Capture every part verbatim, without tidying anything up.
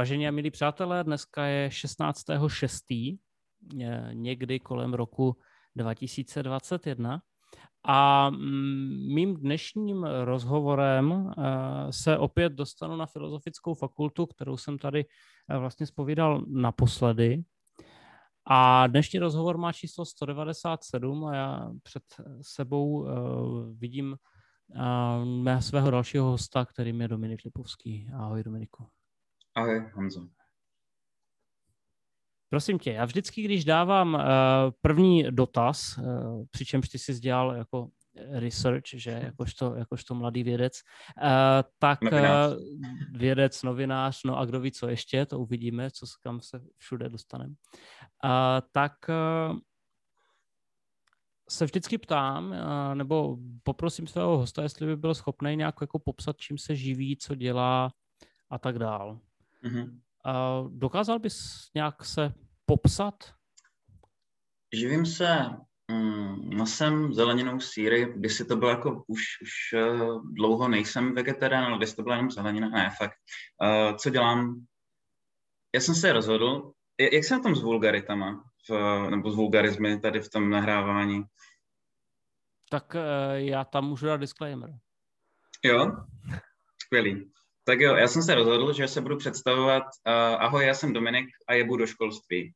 Vážení a milí přátelé, dneska je šestnáctého šestého někdy kolem roku dva tisíce dvacet jedna a mým dnešním rozhovorem se opět dostanu na Filozofickou fakultu, kterou jsem tady vlastně zpovídal naposledy. A dnešní rozhovor má číslo sto devadesát sedm a já před sebou vidím svého dalšího hosta, kterým je Dominik Lipovský. Ahoj, Dominiku. Ahoj, Honzo. Prosím tě, já vždycky, když dávám uh, první dotaz, uh, přičemž ty jsi dělal jako research, že jakožto, jakožto mladý vědec, uh, tak novinář. Uh, vědec, novinář, no a kdo ví, co ještě, to uvidíme, co, kam se všude dostaneme, uh, tak uh, se vždycky ptám, uh, nebo poprosím svého hosta, jestli by byl schopný nějak jako popsat, čím se živí, co dělá a tak dál. Mm-hmm. Dokázal bys nějak se popsat? Živím se mm, masem, zeleninou, sýry. Kdysi to bylo jako, už, už dlouho nejsem vegetarián, ale kdysi to byla jenom zelenina a efekt. Uh, co dělám? Já jsem se rozhodl, jak se na tom s vulgaritama, v, nebo s vulgarizmy tady v tom nahrávání? Tak uh, já tam můžu dát disclaimer. Jo? Skvělý. Tak jo, já jsem se rozhodl, že se budu představovat, uh, ahoj, já jsem Dominik a jebu do školství.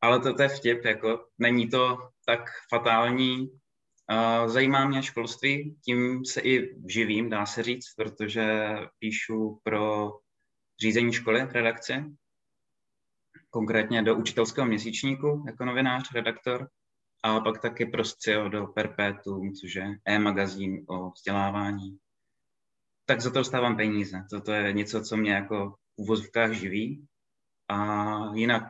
Ale to, to je vtip, jako není to tak fatální. Uh, zajímá mě školství, tím se i živím, dá se říct, protože píšu pro řízení školy, redakci, konkrétně do učitelského měsíčníku jako novinář, redaktor, a pak taky pro S C I O do Perpetuum, což je e-magazín o vzdělávání. Tak za to dostávám peníze. Toto je něco, co mě jako v uvozovkách živí. A jinak,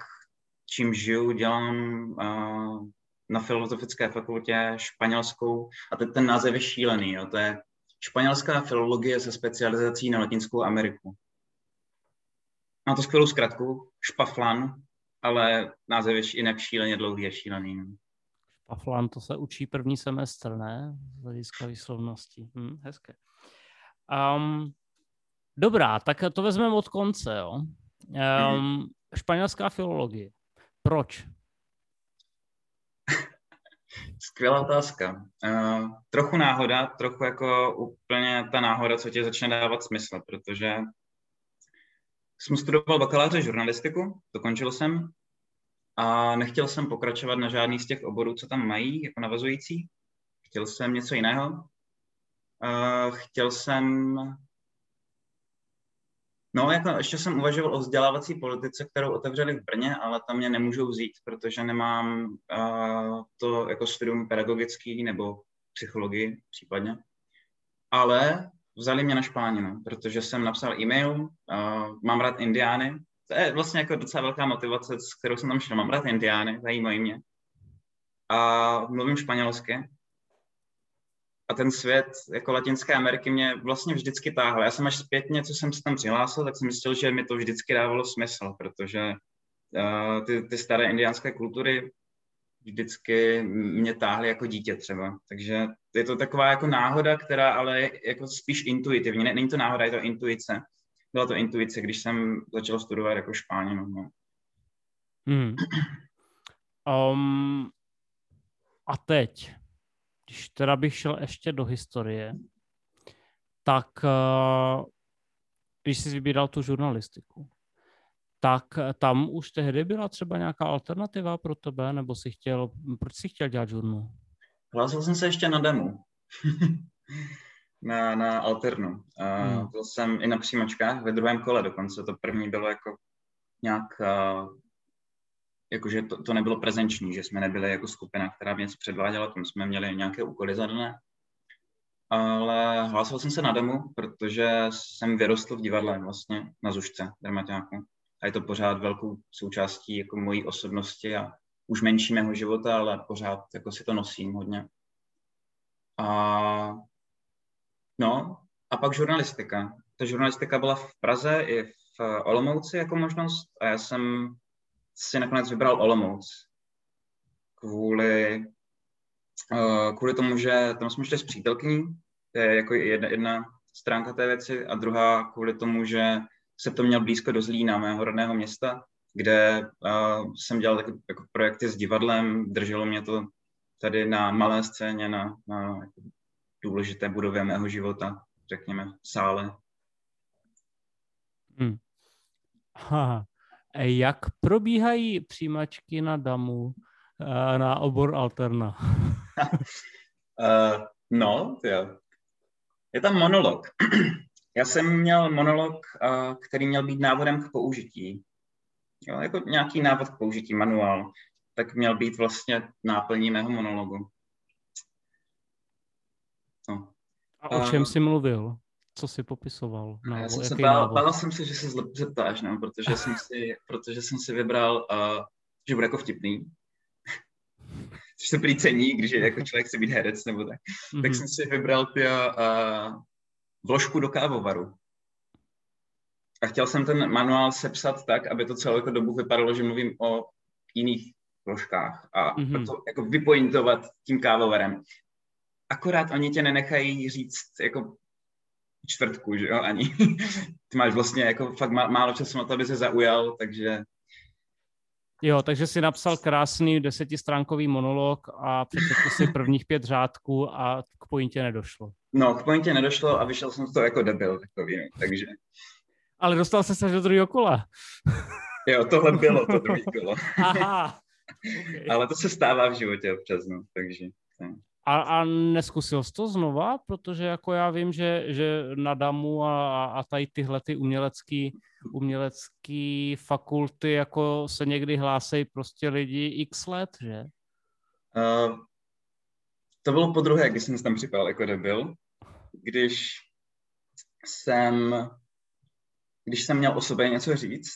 čím žiju, dělám uh, na Filozofické fakultě španělskou. A teď ten název je šílený. Jo. To je španělská filologie se specializací na Latinskou Ameriku. Má to skvělou zkratku, špaflan, ale název je jinak šíleně dlouhý a šílený. Špaflan, to se učí první semestr, ne? Z hlediska výslovnosti. Hm, hezké. Um, dobrá, tak to vezmeme od konce, jo. Um, španělská filologie. Proč? Skvělá otázka. Uh, trochu náhoda, trochu jako úplně ta náhoda, co ti začne dávat smysl, protože jsem studoval bakaláře žurnalistiku, dokončil jsem a nechtěl jsem pokračovat na žádný z těch oborů, co tam mají, jako navazující. Chtěl jsem něco jiného. Uh, chtěl jsem, no jako ještě jsem uvažoval o vzdělávací politice, kterou otevřeli v Brně, ale tam mě nemůžou vzít, protože nemám uh, to jako studium pedagogický nebo psychologii případně. Ale vzali mě na španělštinu, protože jsem napsal e-mail, uh, mám rád Indiány, to je vlastně jako docela velká motivace, s kterou jsem tam šel, mám rád Indiány, zajímají mě. A mluvím španělsky. A ten svět jako Latinské Ameriky mě vlastně vždycky táhl. Já jsem až zpětně, co jsem se tam přihlásil, tak jsem myslel, že mi to vždycky dávalo smysl, protože uh, ty, ty staré indiánské kultury vždycky mě táhly jako dítě třeba. Takže je to taková jako náhoda, která ale je jako spíš intuitivní. Není to náhoda, je to intuice. Byla to intuice, když jsem začal studovat jako španěl. No. Hmm. Um, a teď... Když teda bych šel ještě do historie, tak když jsi vybíral tu žurnalistiku, tak tam už tehdy byla třeba nějaká alternativa pro tebe, nebo jsi chtěl, proč jsi chtěl dělat žurnal? Hlásil jsem se ještě na demo, na, na alternu. Uh, hmm. Byl jsem i na přijímačkách ve druhém kole dokonce, to první bylo jako nějak... Uh, jakože to, to nebylo prezenční, že jsme nebyli jako skupina, která mě něco předváděla, tam jsme měli nějaké úkoly zadané. Ale hlásil jsem se na demo, protože jsem vyrostl v divadle vlastně na Zušce, dramaťáku. A je to pořád velkou součástí jako mojí osobnosti a už menší mého života, ale pořád jako si to nosím hodně. A no, a pak žurnalistika. Ta žurnalistika byla v Praze i v Olomouci jako možnost a já jsem si nakonec vybral Olomouc kvůli, kvůli tomu, že tam jsme šli s přítelkyní, to je jako jedna, jedna stránka té věci a druhá kvůli tomu, že se to měl blízko do Zlína, mého rodného města, kde uh, jsem dělal takové jako projekty s divadlem, drželo mě to tady na malé scéně, na, na důležité budově mého života, řekněme, sále. Hmm. Aha. Jak probíhají přijímačky na DAMU, na obor Alterna? uh, no, jo. Je tam monolog. Já jsem měl monolog, uh, který měl být návodem k použití. Jo, jako nějaký návod k použití, manuál, tak měl být vlastně náplní mého monologu. No. A o čem uh, jsi mluvil? Co jsi popisoval? Návod, já jsem se bál, bál jsem se, že se zeptáš, no, protože, jsem si, protože jsem si vybral, uh, že bude jako vtipný. Což se prý cení, když je jako člověk chce být herec nebo tak. Mm-hmm. Tak jsem si vybral ty uh, vložku do kávovaru. A chtěl jsem ten manuál sepsat tak, aby to celou jako dobu vypadalo, že mluvím o jiných vložkách. A mm-hmm. proto jako vypointovat tím kávovarem. Akorát oni tě nenechají říct jako čtvrtku, že jo, ani. Ty máš vlastně jako fakt málo času na to, aby se zaujal, takže... Jo, takže si napsal krásný desetistránkový monolog a přečetl si prvních pět řádků a k pointě nedošlo. No, k pointě nedošlo a vyšel jsem z toho jako debil, takový, no, takže... Ale dostal jsi se do druhého kola. Jo, tohle bylo to druhé kolo. Aha, okay. Ale to se stává v životě občas, no, takže... No. A, a neskusil jsi to znova? Protože jako já vím, že, že na DAMU a, a tady tyhle ty umělecký, umělecký fakulty jako se někdy hlásejí prostě lidi x let, že? Uh, to bylo po druhé, když jsem tam připadal jako debil. Když jsem, když jsem měl o sobě něco říct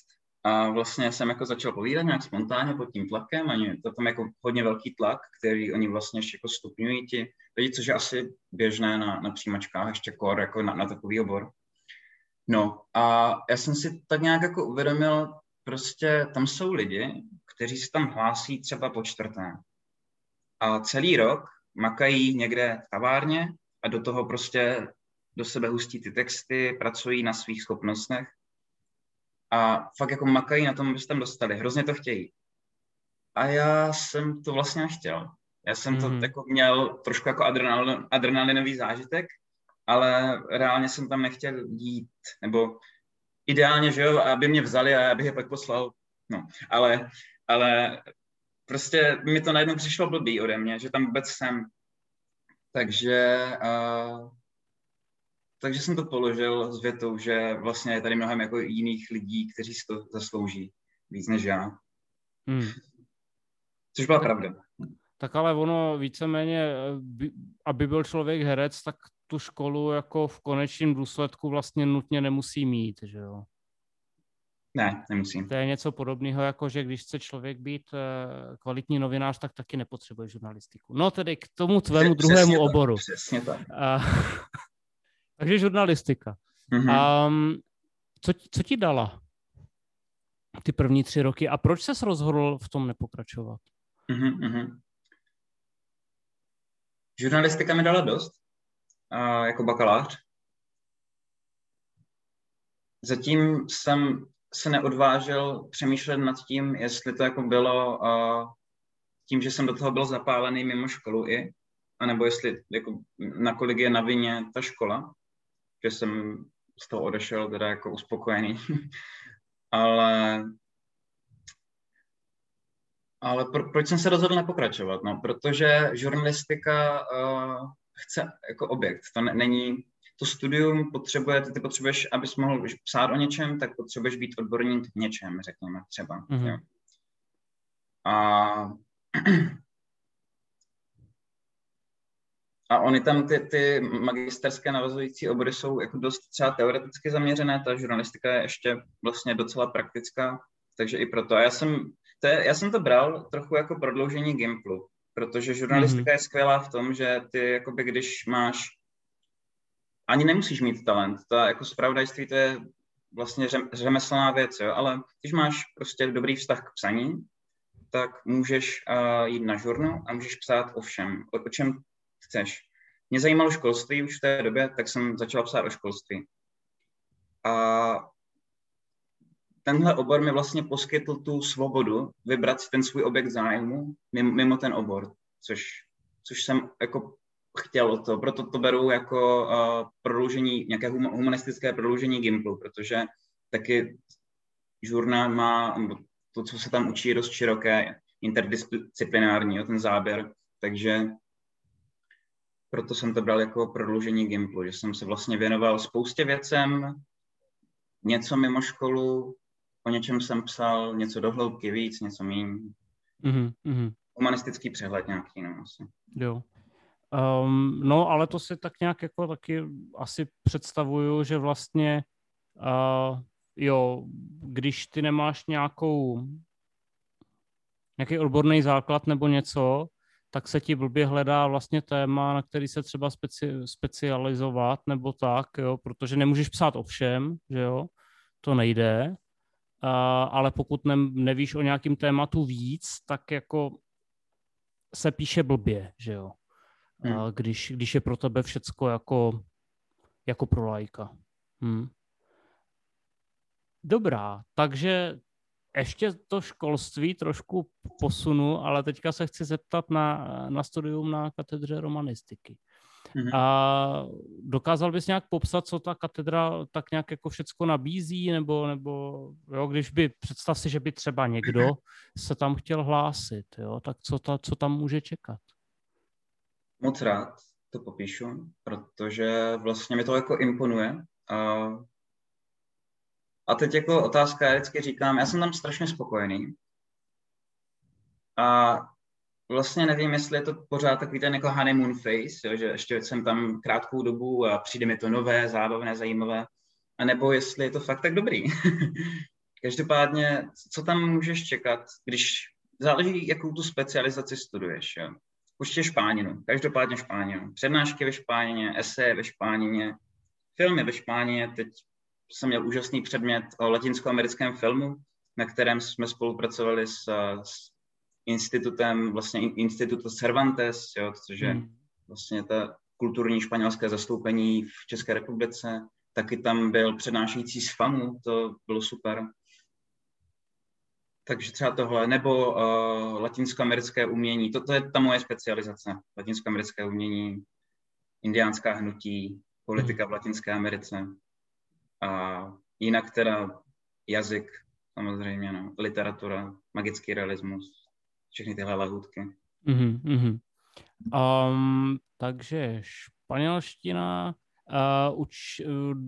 a vlastně jsem jako začal povídat nějak spontánně pod tím tlakem, a je to tam jako hodně velký tlak, který oni vlastně ještě jako stupňují ti lidi, což je asi běžné na, na přijímačkách, ještě kor, jako na, na takový obor. No a já jsem si tak nějak jako uvědomil, prostě tam jsou lidi, kteří se tam hlásí třeba po čtvrté. A celý rok makají někde v kavárně a do toho prostě do sebe hustí ty texty, pracují na svých schopnostech. A fakt jako makají na tom, aby se tam dostali. Hrozně to chtějí. A já jsem to vlastně nechtěl. Já jsem mm-hmm. to jako měl trošku jako adrenalin, adrenalinový zážitek, ale reálně jsem tam nechtěl jít. Nebo ideálně, že jo, aby mě vzali a já bych je pak poslal. No, ale, ale prostě mi to najednou přišlo blbý ode mě, že tam vůbec jsem. Takže... Uh... Takže jsem to položil s větou, že vlastně je tady mnohem jako jiných lidí, kteří si to zaslouží víc než já. Hmm. Což byla pravda. Tak ale ono víceméně, aby byl člověk herec, tak tu školu jako v konečném důsledku vlastně nutně nemusí mít, že jo? Ne, nemusím. To je něco podobného, jako že když chce člověk být kvalitní novinář, tak taky nepotřebuje žurnalistiku. No tedy k tomu tvému druhému přesně oboru. Tak, přesně tak. Takže žurnalistika. Mm-hmm. Um, co, co ti dala ty první tři roky a proč ses rozhodl v tom nepokračovat? Mm-hmm. Žurnalistika mi dala dost, uh, jako bakalář. Zatím jsem se neodvážil přemýšlet nad tím, jestli to jako bylo uh, tím, že jsem do toho byl zapálený mimo školu i, anebo jestli jako, nakolik je na vině ta škola. Že jsem z toho odešel teda jako uspokojený, ale, ale pro, proč jsem se rozhodl nepokračovat? No, protože žurnalistika uh, chce jako objekt, to ne, není, to studium potřebuje, ty, ty potřebuješ, abys mohl psát o něčem, tak potřebuješ být odborník v něčem, řekněme třeba. Mm-hmm. Jo. A... A oni tam, ty, ty magisterské navazující obory jsou jako dost třeba teoreticky zaměřené, ta žurnalistika je ještě vlastně docela praktická, takže i proto. A já jsem to, je, já jsem to bral trochu jako prodloužení Gimplu, protože žurnalistika mm-hmm. je skvělá v tom, že ty jakoby když máš, ani nemusíš mít talent, ta jako zpravodajství to je vlastně řem, řemeslná věc, jo? Ale když máš prostě dobrý vztah k psaní, tak můžeš uh, jít na žurnal a můžeš psát o všem, o, o čem chceš. Mě zajímalo školství už v té době, tak jsem začal psát o školství. A tenhle obor mi vlastně poskytl tu svobodu vybrat ten svůj objekt zájmu mimo ten obor, což, což jsem jako chtěl to, proto to beru jako uh, prodloužení, nějaké humanistické prodloužení Gimplu, protože taky žurnál má, to, co se tam učí, je dost široké, interdisciplinární, jo, ten záběr, takže proto jsem to bral jako prodloužení Gimplu, že jsem se vlastně věnoval spoustě věcem, něco mimo školu, o něčem jsem psal, něco do hloubky víc, něco míň. Mm-hmm. Humanistický přehled nějaký, no asi. Jo. Um, no, ale to si tak nějak jako taky asi představuju, že vlastně uh, jo, když ty nemáš nějakou nějaký odborný základ nebo něco, tak se ti blbě hledá vlastně téma, na který se třeba speci- specializovat nebo tak, jo, protože nemůžeš psát o všem, že jo, to nejde, uh, ale pokud ne- nevíš o nějakém tématu víc, tak jako se píše blbě, že jo. Hmm. Když, když je pro tebe všecko jako, jako pro laika. Hmm. Dobrá, takže ještě to školství trošku posunu, ale teďka se chci zeptat na, na studium na katedře romanistiky. Hmm. A dokázal bys nějak popsat, co ta katedra tak nějak jako všecko nabízí, nebo, nebo jo, když by, představ si, že by třeba někdo se tam chtěl hlásit, jo, tak co, ta, co tam může čekat? Moc rád to popíšu, protože vlastně mi to jako imponuje. A, a teď jako otázka, já vždycky říkám, já jsem tam strašně spokojený. A vlastně nevím, jestli je to pořád takový ten jako honeymoon phase, jo, že ještě jsem tam krátkou dobu a přijde mi to nové, zábavné, zajímavé. A nebo jestli je to fakt tak dobrý. Každopádně, co tam můžeš čekat, když záleží, jakou tu specializaci studuješ, jo. Určitě španělinu, každopádně španělinu. Přednášky ve španělině, eseje ve španělině, filmy ve španělině. Teď jsem měl úžasný předmět o latinskoamerickém filmu, na kterém jsme spolupracovali s, s institutem, vlastně Instituto Cervantes, jo, což je hmm. vlastně ta kulturní španělské zastoupení v České republice. Taky tam byl přednášející z FAMU, to bylo super. Takže třeba tohle, nebo uh, latinskoamerické umění, toto je ta moje specializace, latinskoamerické umění, indiánská hnutí, politika v Latinské Americe, a jinak teda jazyk, samozřejmě, no, literatura, magický realismus, všechny tyhle lahůdky. Mm-hmm. Um, takže španělština, uh, uč... Uh,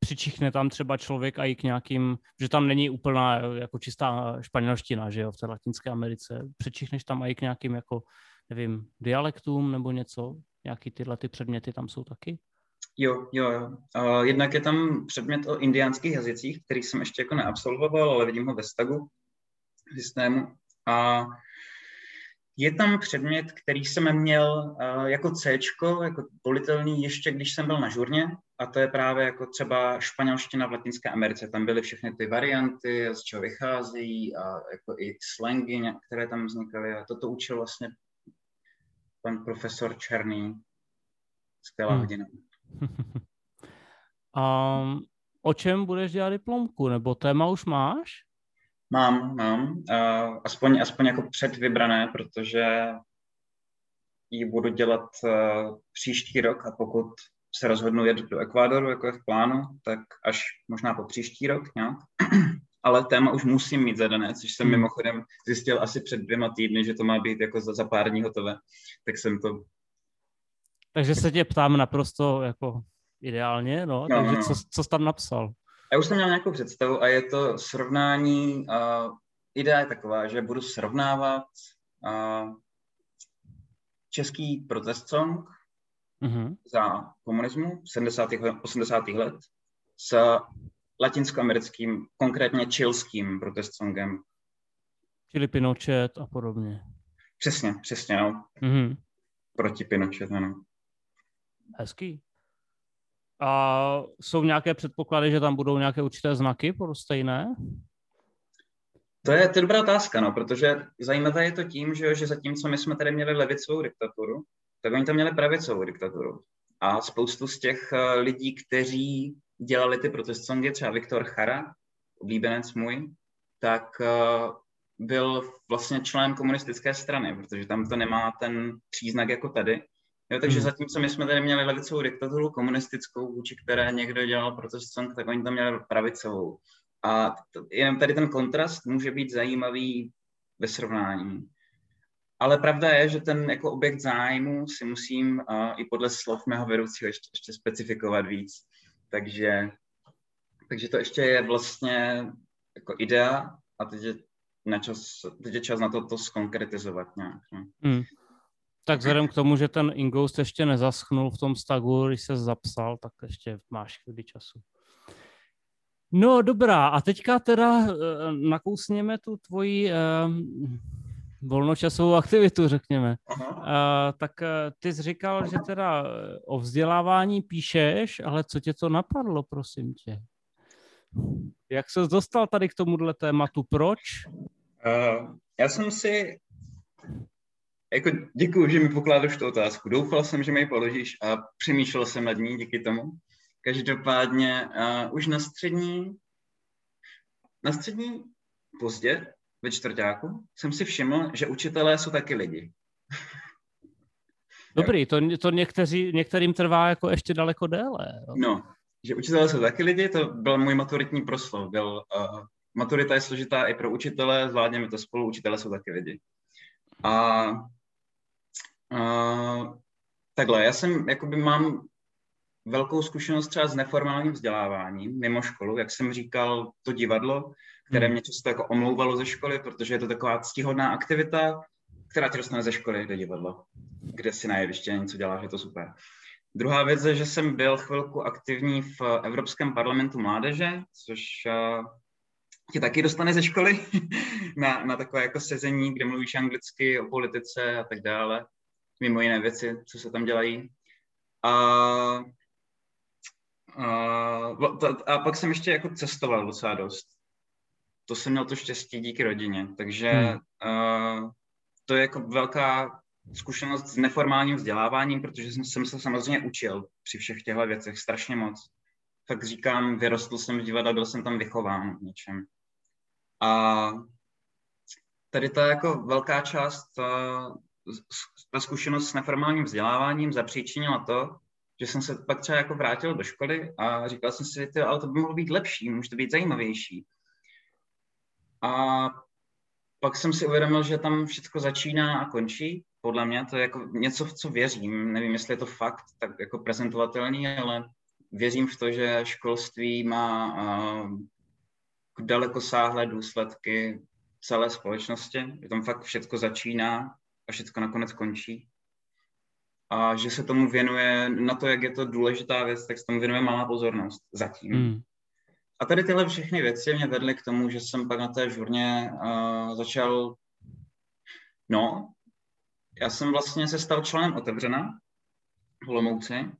přičichne tam třeba člověk a i k nějakým, že tam není úplná jako čistá španělština, že jo, v té Latinské Americe. Přičichneš tam a i k nějakým jako, nevím, dialektům nebo něco? Nějaký tyhle ty předměty tam jsou taky? Jo, jo, jo. Uh, jednak je tam předmět o indiánských jazycích, který jsem ještě jako neabsolvoval, ale vidím ho ve stagu systému. A je tam předmět, který jsem měl uh, jako Céčko, jako volitelný ještě, když jsem byl na žurně, a to je právě jako třeba španělština v Latinské Americe. Tam byly všechny ty varianty, z čeho vychází, a jako i slangy, které tam vznikaly. A toto učil vlastně pan profesor Černý. Skvělá hmm. hodina. um, o čem budeš dělat diplomku? Nebo téma už máš? Mám, mám. Uh, aspoň, aspoň jako předvybrané, protože ji budu dělat uh, příští rok, a pokud se rozhodnu jet do Ekvádoru, jako je v plánu, tak až možná po příští rok nějak. Ale téma už musím mít zadané, což jsem mimochodem zjistil asi před dvěma týdny, že to má být jako za, za pár dní hotové. Tak jsem to... Takže se tě ptám naprosto jako ideálně, no. no Takže no. Co, co jsi tam napsal? Já už jsem měl nějakou představu a je to srovnání. Uh, idea je taková, že budu srovnávat uh, český protest song Uhum. za komunismu sedmdesátých osmdesátých let s latinskoamerickým, konkrétně chilským protest songem. Čili Pinochet a podobně. Přesně, přesně, no. Uhum. Proti Pinochet, ano. Hezký. A jsou nějaké předpoklady, že tam budou nějaké určité znaky stejné? To je, to je dobrá otázka, no, protože zajímavé je to tím, že, že zatímco my jsme tady měli levicovou diktaturu, tak oni tam měli pravicovou diktaturu. A spoustu z těch lidí, kteří dělali ty protest songy, třeba Viktor Chara, oblíbenec můj, tak byl vlastně člen komunistické strany, protože tam to nemá ten příznak jako tady. Jo, takže zatímco my jsme tady měli levicovou diktaturu komunistickou, vůči které někdo dělal protest song, tak oni tam měli pravicovou. A jenom tady ten kontrast může být zajímavý ve srovnání. Ale pravda je, že ten jako objekt zájmu si musím uh, i podle slov mého vedoucího ještě, ještě specifikovat víc. Takže, takže to ještě je vlastně jako idea a teď je, na čas, teď je čas na to, to zkonkretizovat nějak. Hmm. Tak vzhledem k tomu, že ten Ingoust ještě nezaschnul v tom stagu, když se zapsal, tak ještě máš chvíli času. No dobrá, a teďka teda nakousněme tu tvoji eh, volnočasovou aktivitu, řekněme. Eh, tak ty jsi říkal, že teda o vzdělávání píšeš, ale co tě to napadlo, prosím tě? Jak ses dostal tady k tomuhle tématu, proč? Uh, já jsem si... Jako děkuju, že mi pokládáš tu otázku. Doufal jsem, že mi ji položíš a přemýšlel jsem nad ní díky tomu. Každopádně uh, už na střední, na střední pozdě ve čtvrťáku jsem si všiml, že učitelé jsou taky lidi. Dobrý, to, to někteří, některým trvá jako ještě daleko déle. Jo? No, že učitelé jsou taky lidi, to byl můj maturitní proslov. Byl, uh, maturita je složitá i pro učitele, zvládněme to spolu, učitelé jsou taky lidi. A Uh, takhle, já jsem, jakoby mám velkou zkušenost třeba s neformálním vzděláváním mimo školu, jak jsem říkal, to divadlo, které mě často jako omlouvalo ze školy, protože je to taková ctihodná aktivita, která tě dostane ze školy do divadla, kde si na jeviště něco děláš, je to super. Druhá věc je, že jsem byl chvilku aktivní v Evropském parlamentu mládeže, což uh, tě taky dostane ze školy na, na takové jako sezení, kde mluvíš anglicky o politice a tak dále. Mimo jiné věci, co se tam dělají. A, a, a pak jsem ještě jako cestoval docela dost. To jsem měl to štěstí díky rodině. Takže hmm. a, to je jako velká zkušenost s neformálním vzděláváním, protože jsem, jsem se samozřejmě učil při všech těchto věcech strašně moc. Tak říkám, vyrostl jsem v divadle, byl jsem tam vychován v něčem. A tady ta jako velká část... Ta, ta zkušenost s neformálním vzděláváním zapříčinila to, že jsem se pak třeba jako vrátil do školy a říkal jsem si, ty, ale to by mohlo být lepší, může to být zajímavější. A pak jsem si uvědomil, že tam všechno začíná a končí. Podle mě to je jako něco, v co věřím. Nevím, jestli je to fakt tak jako prezentovatelný, ale věřím v to, že školství má dalekosáhlé důsledky celé společnosti. Že tam fakt všechno začíná a všechno nakonec končí. A že se tomu věnuje, na to, jak je to důležitá věc, tak se tomu věnuje malá pozornost zatím. Hmm. A tady tyhle všechny věci mě vedly k tomu, že jsem pak na té žurně uh, začal, no, já jsem vlastně se stal členem Otevřena v Olomouci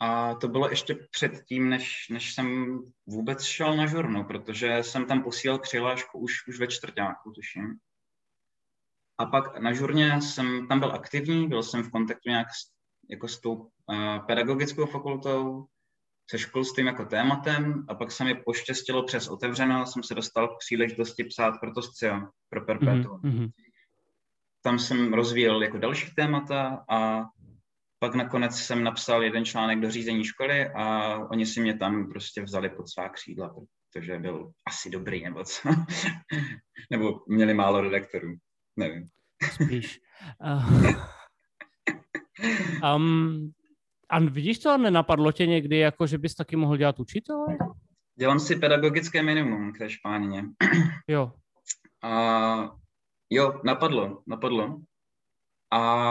a to bylo ještě předtím, než, než jsem vůbec šel na žurnu, protože jsem tam posílal přihlášku už, už ve čtvrťáku, tuším. A pak na žurně jsem tam byl aktivní, byl jsem v kontaktu nějak s, jako s tou uh, pedagogickou fakultou, se školstvím jako tématem a pak se mi poštěstilo přes Otevřeno, jsem se dostal k příležitosti psát pro to scio, pro perpetuum. Mm-hmm. Tam jsem rozvíjel jako další témata a pak nakonec jsem napsal jeden článek do řízení školy a oni si mě tam prostě vzali pod svá křídla, protože byl asi dobrý nebo co, nebo měli málo redaktorů. Nevím. Spíš. Uh, um, a vidíš to, nenapadlo tě někdy, jako, že bys taky mohl dělat učitele? Dělám si pedagogické minimum k té špánině. Jo. Uh, jo, napadlo, napadlo. A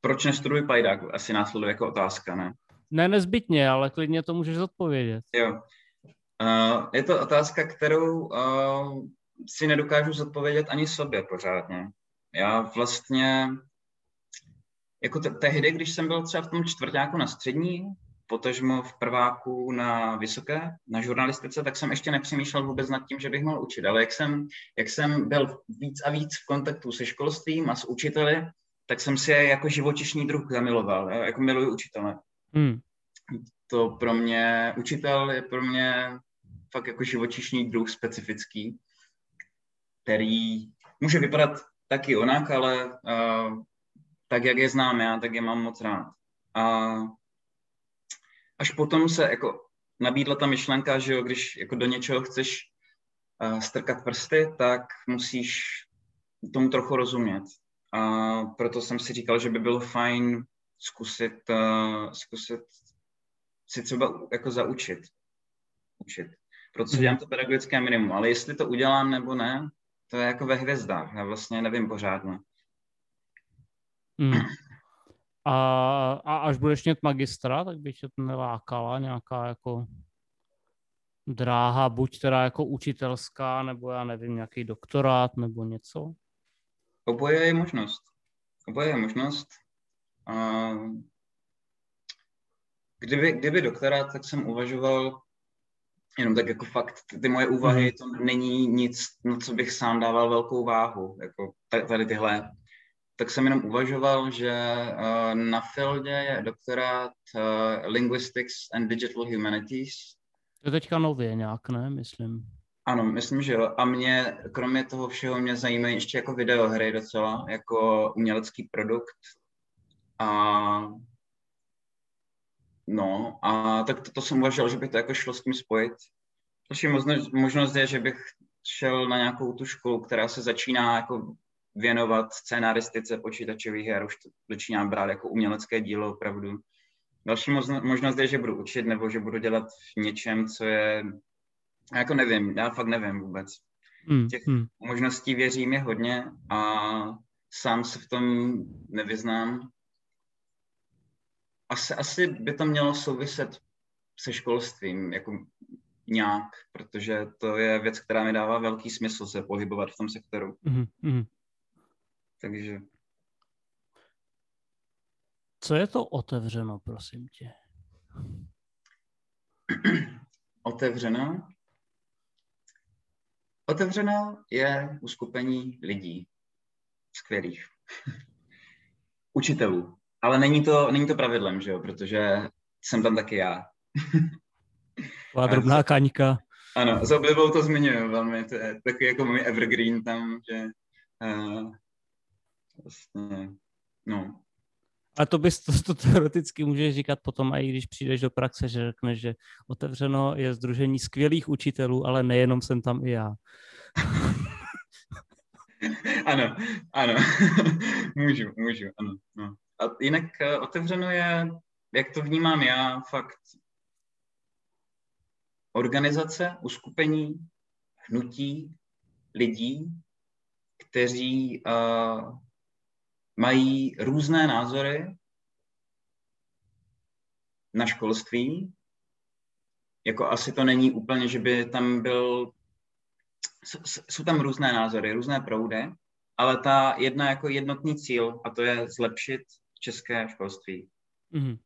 proč nestuduji pajdáku? Asi následuje jako otázka, ne? Ne, nezbytně, ale klidně to můžeš odpovědět. Jo. Uh, je to otázka, kterou... Uh, si nedokážu zodpovědět ani sobě pořádně. Já vlastně, jako te- tehdy, když jsem byl třeba v tom čtvrťáku na střední, potažmo v prváku na vysoké, na žurnalistice, tak jsem ještě nepřemýšlel vůbec nad tím, že bych mohl učit. Ale jak jsem, jak jsem byl víc a víc v kontaktu se školstvím a s učiteli, tak jsem si je jako živočišný druh zamiloval. Jako miluji učitele. Hmm. To pro mě, učitel je pro mě fakt jako živočišný druh specifický, který může vypadat taky onak, ale uh, tak, jak je znám já, tak je mám moc rád. A až potom se jako nabídla ta myšlenka, že jo, když jako do něčeho chceš uh, strkat prsty, tak musíš tomu trochu rozumět. A proto jsem si říkal, že by bylo fajn zkusit, uh, zkusit si třeba jako zaučit. Učit. Proto dělám to pedagogické minimum. Ale jestli to udělám nebo ne, to je jako ve hvězdách. Já vlastně nevím pořádně. Hmm. A, a až budeš mít magistra, tak by tě to nelákala nějaká jako dráha, buď teda jako učitelská, nebo já nevím, nějaký doktorát, nebo něco? Oboje je možnost. Oboje je možnost. A kdyby, kdyby doktorát, tak jsem uvažoval jenom tak jako fakt, ty moje úvahy, to není nic, na co bych sám dával velkou váhu, jako tady tyhle. Tak jsem jenom uvažoval, že uh, na Fieldě je doktorát uh, Linguistics and Digital Humanities. To teďka nově nějak, ne? Myslím. Ano, myslím, že jo. A mě, kromě toho všeho, mě zajímají ještě jako videohry docela, jako umělecký produkt. A no, a tak to, to jsem uvažoval, že by to jako šlo s tím spojit. Další možnost, možnost je, že bych šel na nějakou tu školu, která se začíná jako věnovat scénaristice počítačových her, už to začíná brát jako umělecké dílo opravdu. Další možnost je, že budu učit, nebo že budu dělat v něčem, co je, jako nevím, já fakt nevím vůbec. Mm, Těch mm. možností věřím je hodně a sám se v tom nevyznám. Asi, asi by to mělo souviset se školstvím, jako nějak, protože to je věc, která mi dává velký smysl se pohybovat v tom sektoru. Mm-hmm. Takže. Co je to otevřeno, prosím tě? Otevřeno? Otevřeno je uskupení lidí. Skvělých. Učitelů. Ale není to, není to pravidlem, že jo, protože jsem tam taky já. Taková drobná kaňka. Ano, s oblibou to zmiňuji velmi, to je takový jako můj evergreen tam, že uh, vlastně, no. A to bys to, to teoreticky můžeš říkat potom, a i když přijdeš do praxe, že řekneš, že otevřeno je sdružení skvělých učitelů, ale nejenom jsem tam i já. Ano, ano, můžu, můžu, ano, no. A jinak otevřeno je, jak to vnímám já, fakt organizace, uskupení, hnutí, lidí, kteří uh, mají různé názory na školství. Jako asi to není úplně, že by tam byl, jsou tam různé názory, různé proudy, ale ta jedna jako jednotný cíl, a to je zlepšit české školství. Mm.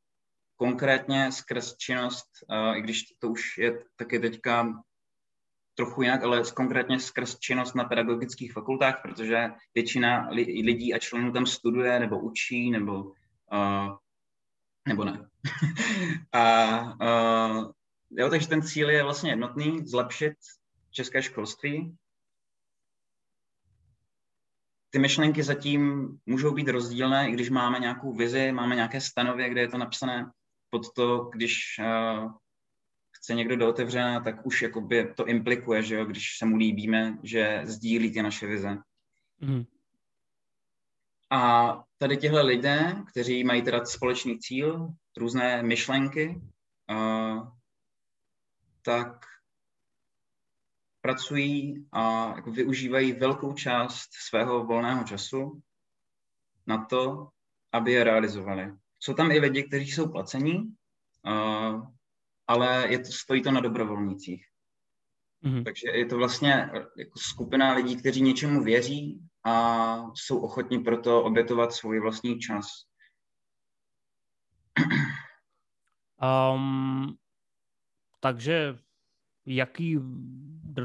Konkrétně skrz činnost, uh, i když to už je taky teďka trochu jinak, ale konkrétně skrz činnost na pedagogických fakultách, protože většina li- lidí a členů tam studuje nebo učí, nebo, uh, nebo ne. a, uh, jo, takže ten cíl je vlastně jednotný, zlepšit české školství. Ty myšlenky zatím můžou být rozdílné, i když máme nějakou vizi, máme nějaké stanovy, kde je to napsané. Pod to, když uh, chce někdo do otevřená, tak už jakoby to implikuje, že jo, když se mu líbíme, že sdílí ty naše vize. Mm. A tady těhle lidé, kteří mají teda společný cíl, různé myšlenky, uh, tak pracují a využívají velkou část svého volného času na to, aby je realizovali. Jsou tam i lidi, kteří jsou placení, ale je to, stojí to na dobrovolnících. Mm-hmm. Takže je to vlastně jako skupina lidí, kteří něčemu věří a jsou ochotní proto obětovat svůj vlastní čas. Um, takže jaký,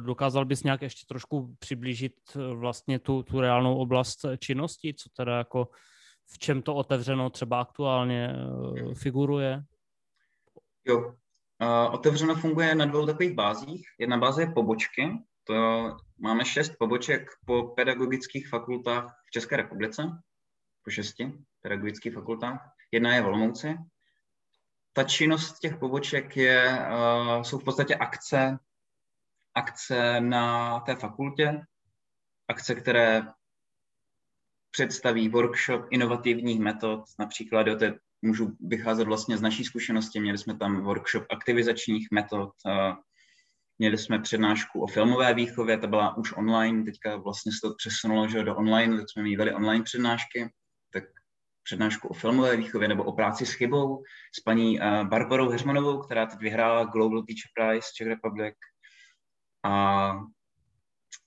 dokázal bys nějak ještě trošku přiblížit vlastně tu, tu reálnou oblast činnosti, co teda jako, v čem to otevřeno třeba aktuálně figuruje? Jo, Otevřeno funguje na dvou takových bázích. Jedna báze je pobočky. To máme šest poboček po pedagogických fakultách v České republice. Po šesti pedagogických fakultách. Jedna je v Olomouci. Ta činnost těch poboček je, jsou v podstatě akce, akce na té fakultě. Akce, které představí workshop inovativních metod, například do té můžu vycházet vlastně z naší zkušenosti. Měli jsme tam workshop aktivizačních metod, měli jsme přednášku o filmové výchově, ta byla už online, teďka vlastně se to přesunulo že do online, teď jsme mývali online přednášky, tak přednášku o filmové výchově nebo o práci s chybou s paní Barbarou Hřmanovou, která teď vyhrála Global Teacher Prize Czech Republic. A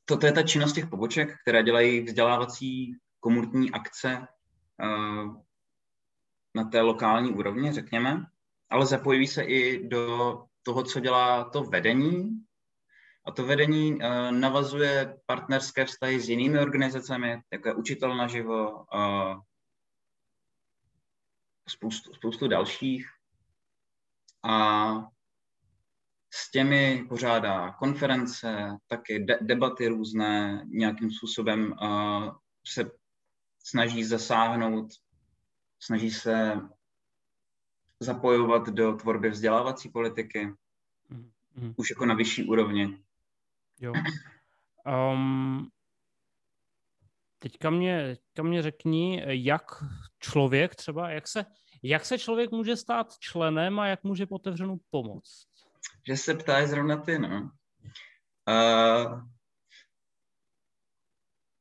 toto je ta činnost těch poboček, které dělají vzdělávací komunitní akce na té lokální úrovni, řekněme, ale zapojují se i do toho, co dělá to vedení. A to vedení navazuje partnerské vztahy s jinými organizacemi, jako je Učitel naživo a spoustu, spoustu dalších. A s těmi pořádá konference, taky de- debaty různé, nějakým způsobem se snaží zasáhnout, snaží se zapojovat do tvorby vzdělávací politiky, mm-hmm. už jako na vyšší úrovni. Jo. Um, teďka, mě, teďka mě řekni, jak člověk třeba, jak se, jak se člověk může stát členem a jak může Otevřenu pomoct? Že se ptáš zrovna ty, no. Uh,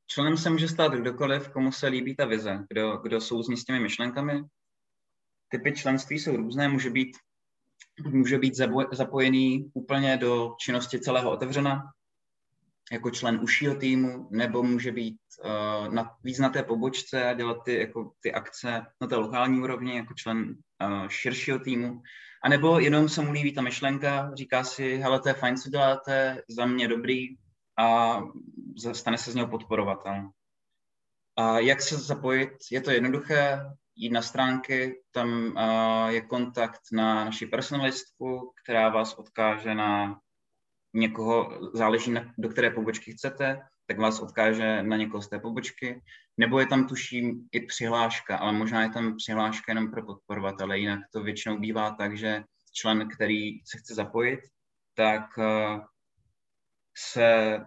členem se může stát kdokoliv, komu se líbí ta vize, kdo, kdo souzní s těmi myšlenkami. Typy členství jsou různé, může být, může být zapojený úplně do činnosti celého Otevřena, jako člen užšího týmu, nebo může být uh, na, víc na té pobočce a dělat ty, jako, ty akce na té lokální úrovni, jako člen uh, širšího týmu. A nebo jenom se mu líbí ta myšlenka, říká si, hele, to je fajn, co děláte, za mě dobrý, a stane se z něho podporovatel. A jak se zapojit? Je to jednoduché, jít na stránky, tam uh, je kontakt na naši personalistku, která vás odkáže na někoho, záleží na, do které pobočky chcete, tak vás odkáže na někoho z té pobočky, nebo je tam tuším i přihláška, ale možná je tam přihláška jenom pro podporovatele, jinak to většinou bývá tak, že člen, který se chce zapojit, tak uh, se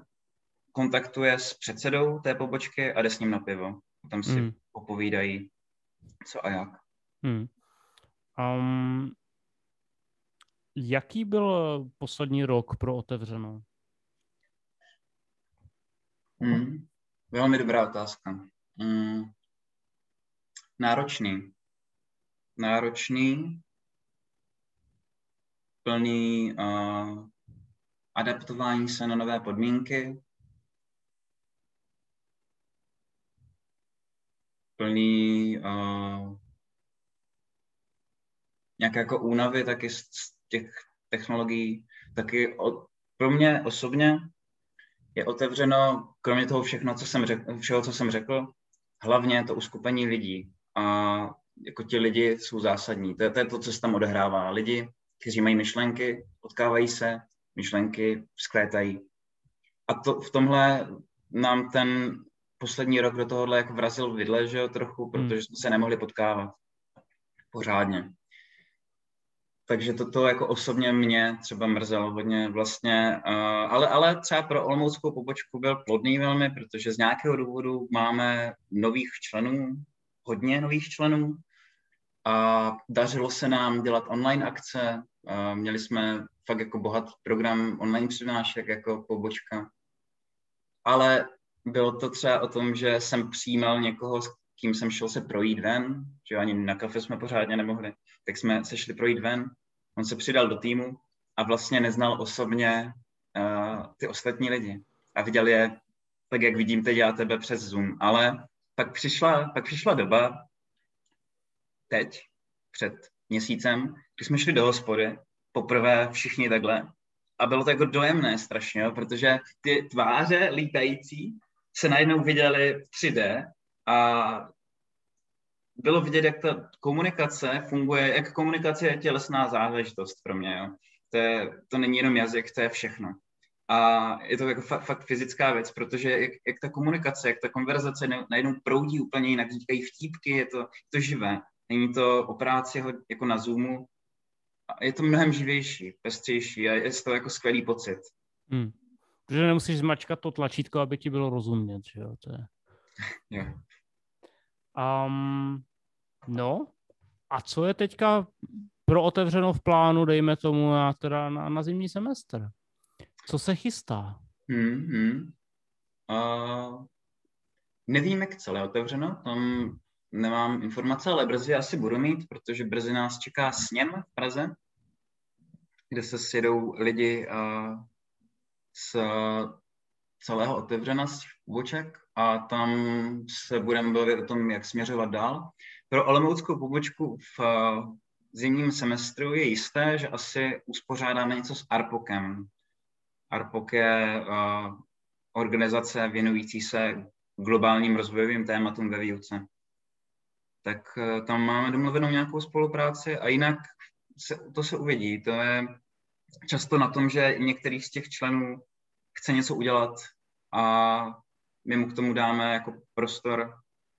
kontaktuje s předsedou té pobočky a jde s ním na pivo. Tam si hmm. popovídají, co a jak. Hmm. Um, jaký byl poslední rok pro Otevřeno? Hmm. Velmi dobrá otázka. Hmm. Náročný. Náročný, plný uh, adaptování se na nové podmínky, plný uh, nějaké jako únavy taky z těch technologií. Taky o, pro mě osobně je Otevřeno, kromě toho všechno, co jsem řekl, všeho, co jsem řekl, hlavně to uskupení lidí. A jako ti lidi jsou zásadní. To je, to je to, co se tam odehrává. Lidi, kteří mají myšlenky, potkávají se, myšlenky vzkvétají. A to, v tomhle nám ten poslední rok do tohohle jako vrazil vidle, že jo, trochu, protože jsme se nemohli potkávat pořádně. Takže toto jako osobně mě třeba mrzelo hodně vlastně, uh, ale, ale třeba pro olomouckou pobočku byl plodný velmi, protože z nějakého důvodu máme nových členů, hodně nových členů a dařilo se nám dělat online akce, uh, měli jsme fakt jako bohatý program online přednášek jako pobočka, ale bylo to třeba o tom, že jsem přijímal někoho, s kým jsem šel se projít ven, že ani na kafe jsme pořádně nemohli, tak jsme se šli projít ven, on se přidal do týmu a vlastně neznal osobně uh, ty ostatní lidi a viděl je, tak jak vidím teď já tebe přes Zoom, ale pak přišla, pak přišla doba, teď, před měsícem, když jsme šli do hospody, poprvé všichni takhle a bylo to jako dojemné strašně, jo, protože ty tváře lítající se najednou viděly v tři dé a bylo vidět, jak ta komunikace funguje, jak komunikace je tělesná záležitost pro mě. Jo. To, je, to není jenom jazyk, to je všechno. A je to jako fakt, fakt fyzická věc, protože jak, jak ta komunikace, jak ta konverzace najednou proudí úplně jinak, vznikají vtípky, je to, je to živé. Není to o práci jako na Zoomu. Je to mnohem živější, pestřejší a je to jako skvělý pocit. Hmm. Protože nemusíš zmačkat to tlačítko, aby ti bylo rozumět, že jo? To je... jo. Um, no, a co je teďka pro otevřeno v plánu, dejme tomu, na, teda na, na zimní semestr? Co se chystá? Hmm, hmm. Uh, nevím, jak celé otevřeno, tam nemám informace, ale brzy asi budu mít, protože brzy nás čeká sněm v Praze, kde se sjedou lidi uh, z celého otevřena z poboček a tam se budeme bavit o tom, jak směřovat dál. Pro olomouckou pobočku v uh, zimním semestru je jisté, že asi uspořádáme něco s ARPOCem. ARPOC je uh, organizace věnující se globálním rozvojovým tématům ve výuce. Tak uh, tam máme domluvenou nějakou spolupráci a jinak se, to se uvidí. To je často na tom, že některý z těch členů chce něco udělat a my mu k tomu dáme jako prostor,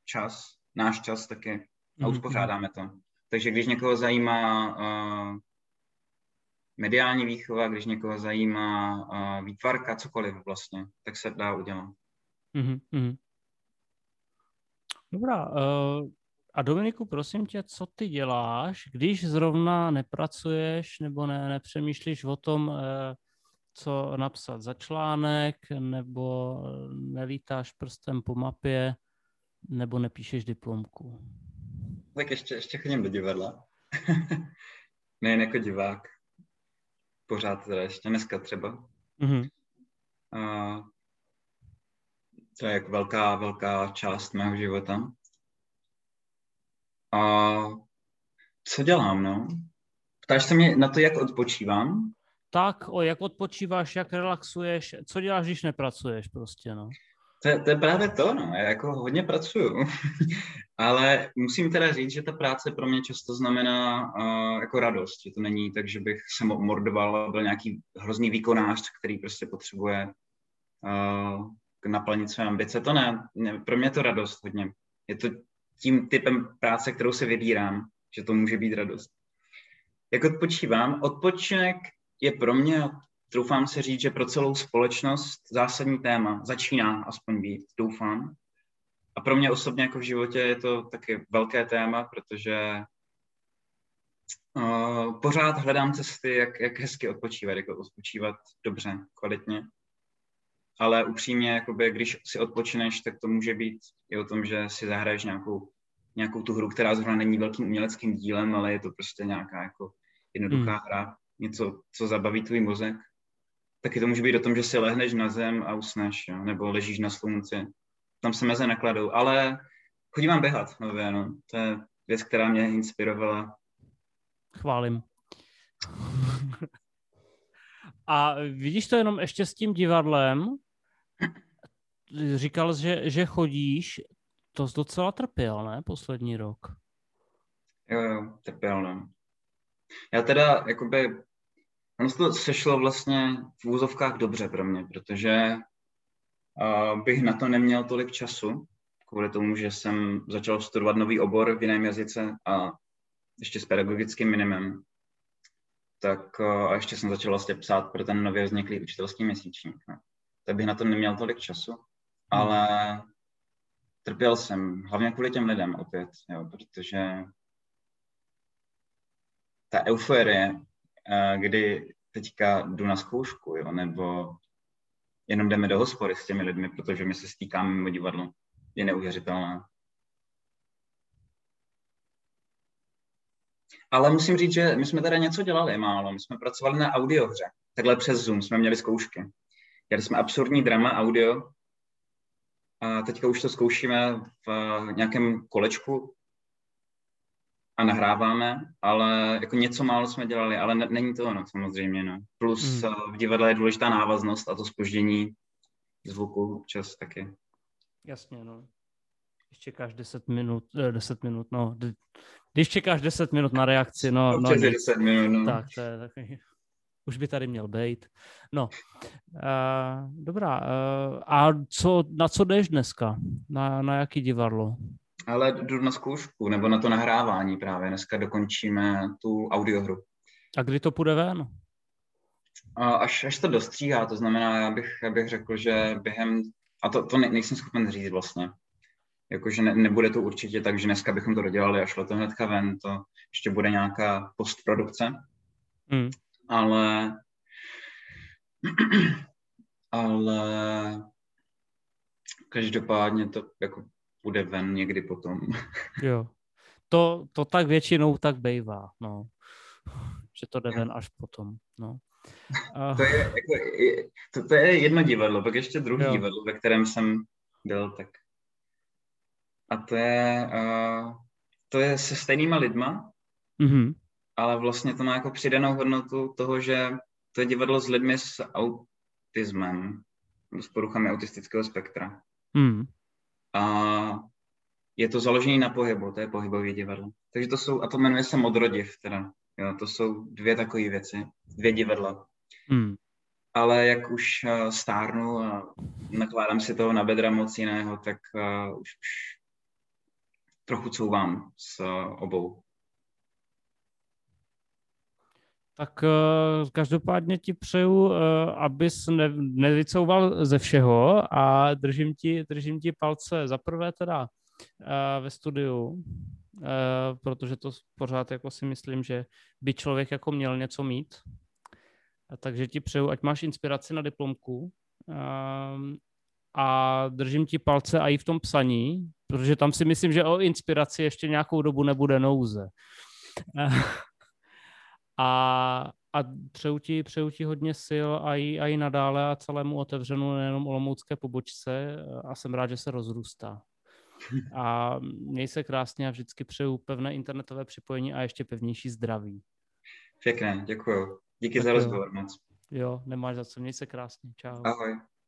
čas, náš čas taky a uspořádáme to. Takže když někoho zajímá uh, mediální výchova, když někoho zajímá uh, výtvarka, cokoliv vlastně, tak se dá udělat. Mm-hmm. Dobrá. Uh, a Dominiku, prosím tě, co ty děláš, když zrovna nepracuješ nebo ne, nepřemýšlíš o tom, uh, co napsat za článek, nebo nelítáš prstem po mapě, nebo nepíšeš diplomku? Tak ještě, ještě chodím do divadla. Nejen jako divák. Pořád teda, ještě dneska třeba. Mm-hmm. A to je jako velká, velká část mého života. A co dělám, no? Ptáš se mě na to, jak odpočívám? Tak, o jak odpočíváš, jak relaxuješ, co děláš, když nepracuješ prostě, no. To, to je právě to, no, já jako hodně pracuju, ale musím teda říct, že ta práce pro mě často znamená uh, jako radost, že to není tak, že bych se mordoval a byl nějaký hrozný výkonář, který prostě potřebuje uh, naplnit své ambice, to ne, ne, pro mě je to radost hodně, je to tím typem práce, kterou se vybírám, že to může být radost. Jak odpočívám? Odpočinek je pro mě, doufám se říct, že pro celou společnost zásadní téma. Začíná aspoň být, doufám. A pro mě osobně jako v životě je to taky velké téma, protože uh, pořád hledám cesty, jak, jak hezky odpočívat, jako odpočívat dobře, kvalitně. Ale upřímně, jakoby, když si odpočineš, tak to může být i o tom, že si zahraješ nějakou, nějakou tu hru, která zrovna není velkým uměleckým dílem, ale je to prostě nějaká jako jednoduchá hmm. hra. Něco, co zabaví tvůj mozek, taky to může být o tom, že si lehneš na zem a usneš, jo? Nebo ležíš na slunci. Tam se meze nakladou, ale chodím vám běhat nově, no. To je věc, která mě inspirovala. Chválím. A vidíš to jenom ještě s tím divadlem? Říkal jsi, že, že chodíš, to jsi docela trpěl, ne? Poslední rok. Jo, jo, trpěl, no. Já teda, jakoby, ono se to sešlo vlastně v úzovkách dobře pro mě, protože uh, bych na to neměl tolik času, kvůli tomu, že jsem začal studovat nový obor v jiném jazyce a ještě s pedagogickým minimem. Tak uh, a ještě jsem začal vlastně psát pro ten nově vzniklý učitelský měsíčník. Ne? Tak bych na to neměl tolik času, ale trpěl jsem, hlavně kvůli těm lidem opět, jo, protože ta euforie, kdy teďka jdu na zkoušku, jo, nebo jenom jdeme do hospody s těmi lidmi, protože my se stýkáme mimo divadlo, je neuvěřitelná. Ale musím říct, že my jsme tady něco dělali málo. My jsme pracovali na audiohře. Takhle přes Zoom jsme měli zkoušky. Dělali jsme absurdní drama audio. A teďka už to zkoušíme v nějakém kolečku, a nahráváme, ale jako něco málo jsme dělali, ale ne, není to ono samozřejmě. No. Plus hmm. v divadle je důležitá návaznost a to zpoždění zvuku občas taky. Jasně, no. Když čekáš deset minut, deset minut, no. Když čekáš deset minut na reakci, no. Občas no, je deset minut, no. Tak, to je takový už by tady měl být. No, uh, dobrá. Uh, a co, na co jdeš dneska? Na, na jaký divadlo? Ale jdu na zkoušku, nebo na to nahrávání právě. Dneska dokončíme tu audiohru. A kdy to půjde ven? Až, až to dostříhá, to znamená, já bych, já bych řekl, že během, a to, to ne, nejsem schopen říct vlastně, jakože ne, nebude to určitě tak, že dneska bychom to dodělali a šlo to hnedka ven, to ještě bude nějaká postprodukce, mm. ale, ale každopádně to jako bude ven někdy potom. Jo, to, to tak většinou tak bejvá, no. Že to jde ven až potom, no. To je, jako, to, to je jedno divadlo, pak ještě druhý jo. divadlo, ve kterém jsem byl, tak a to je, uh, to je se stejnýma lidma, mm-hmm. ale vlastně to má jako přidanou hodnotu toho, že to je divadlo s lidmi s autismem, s poruchami autistického spektra. Mm. A je to založené na pohybu, to je pohybové divadlo. Takže to jsou, a to jmenuje se modrodiv teda. Jo, to jsou dvě takové věci, dvě divadla. Mm. Ale jak už stárnu a nakládám si toho na bedra moc jiného, tak uh, už, už trochu couvám s uh, obou. Tak uh, každopádně ti přeju, uh, abys ne, nevycouval ze všeho a držím ti, držím ti palce za prvé teda uh, ve studiu. Uh, protože to pořád jako si myslím, že by člověk jako měl něco mít. A takže ti přeju, ať máš inspiraci na diplomku uh, a držím ti palce a i v tom psaní, protože tam si myslím, že o inspiraci ještě nějakou dobu nebude nouze. Uh, a, a přeju ti, přeju ti hodně sil a i, a i nadále a celému otevřenu nejenom olomoucké pobočce a jsem rád, že se rozrůstá. A měj se krásně a vždycky přeju pevné internetové připojení a ještě pevnější zdraví. Pěkné, děkuju. Díky tak za rozhovor moc. Jo, nemáš za co, měj se krásně. Čau. Ahoj.